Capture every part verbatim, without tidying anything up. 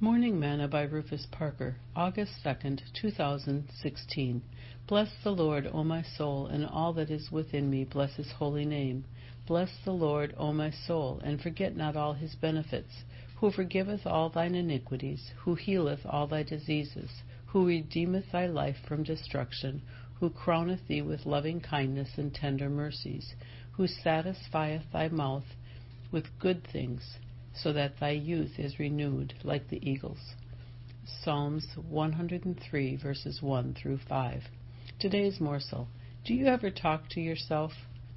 Morning Manna by Rufus Parker, August second, two thousand sixteen. Bless the Lord, O my soul, and all that is within me, bless his holy name. Bless the Lord, O my soul, and forget not all his benefits, who forgiveth all thine iniquities, who healeth all thy diseases, who redeemeth thy life from destruction, who crowneth thee with loving kindness and tender mercies, who satisfieth thy mouth with good things, so that thy youth is renewed like the eagles. Psalms one hundred three, verses one through five. Today's morsel. Do you ever talk to yourself?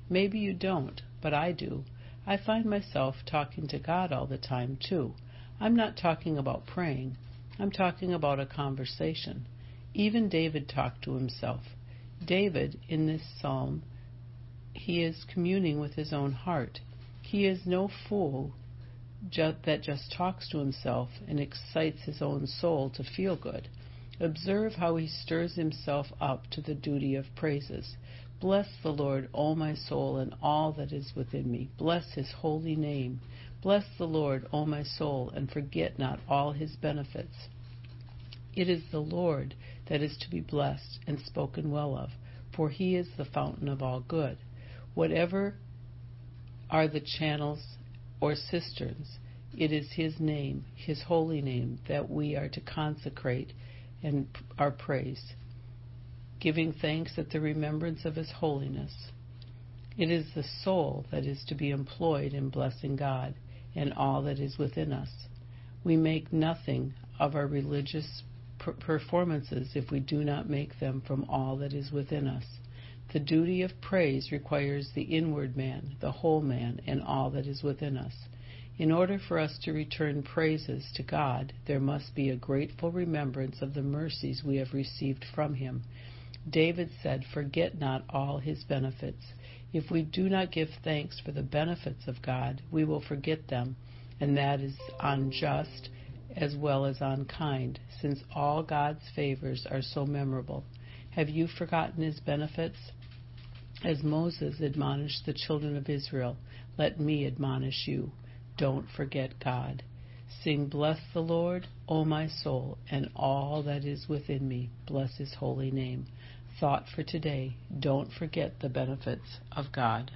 Maybe you don't, but I do. I find myself talking to God all the time, too. I'm not talking about praying. I'm talking about a conversation. Even David talked to himself. David, in this psalm, he is communing with his own heart. He is no fool that just talks to himself and excites his own soul to feel good. Observe how he stirs himself up to the duty of praises. Bless the Lord, O my soul, and all that is within me. Bless his holy name. Bless the Lord, O my soul, and forget not all his benefits. It is the Lord that is to be blessed and spoken well of, for he is the fountain of all good. Whatever are the channels or cisterns, it is his name, his holy name, that we are to consecrate and our praise, giving thanks at the remembrance of his holiness. It is the soul that is to be employed in blessing God and all that is within us. We make nothing of our religious per- performances if we do not make them from all that is within us. The duty of praise requires the inward man, the whole man, and all that is within us. In order for us to return praises to God, there must be a grateful remembrance of the mercies we have received from him. David said, "Forget not all his benefits." If we do not give thanks for the benefits of God, we will forget them, and that is unjust as well as unkind, since all God's favors are so memorable. Have you forgotten his benefits? As Moses admonished the children of Israel, let me admonish you. Don't forget God. Sing, bless the Lord, O my soul, and all that is within me. Bless his holy name. Thought for today, don't forget the benefits of God.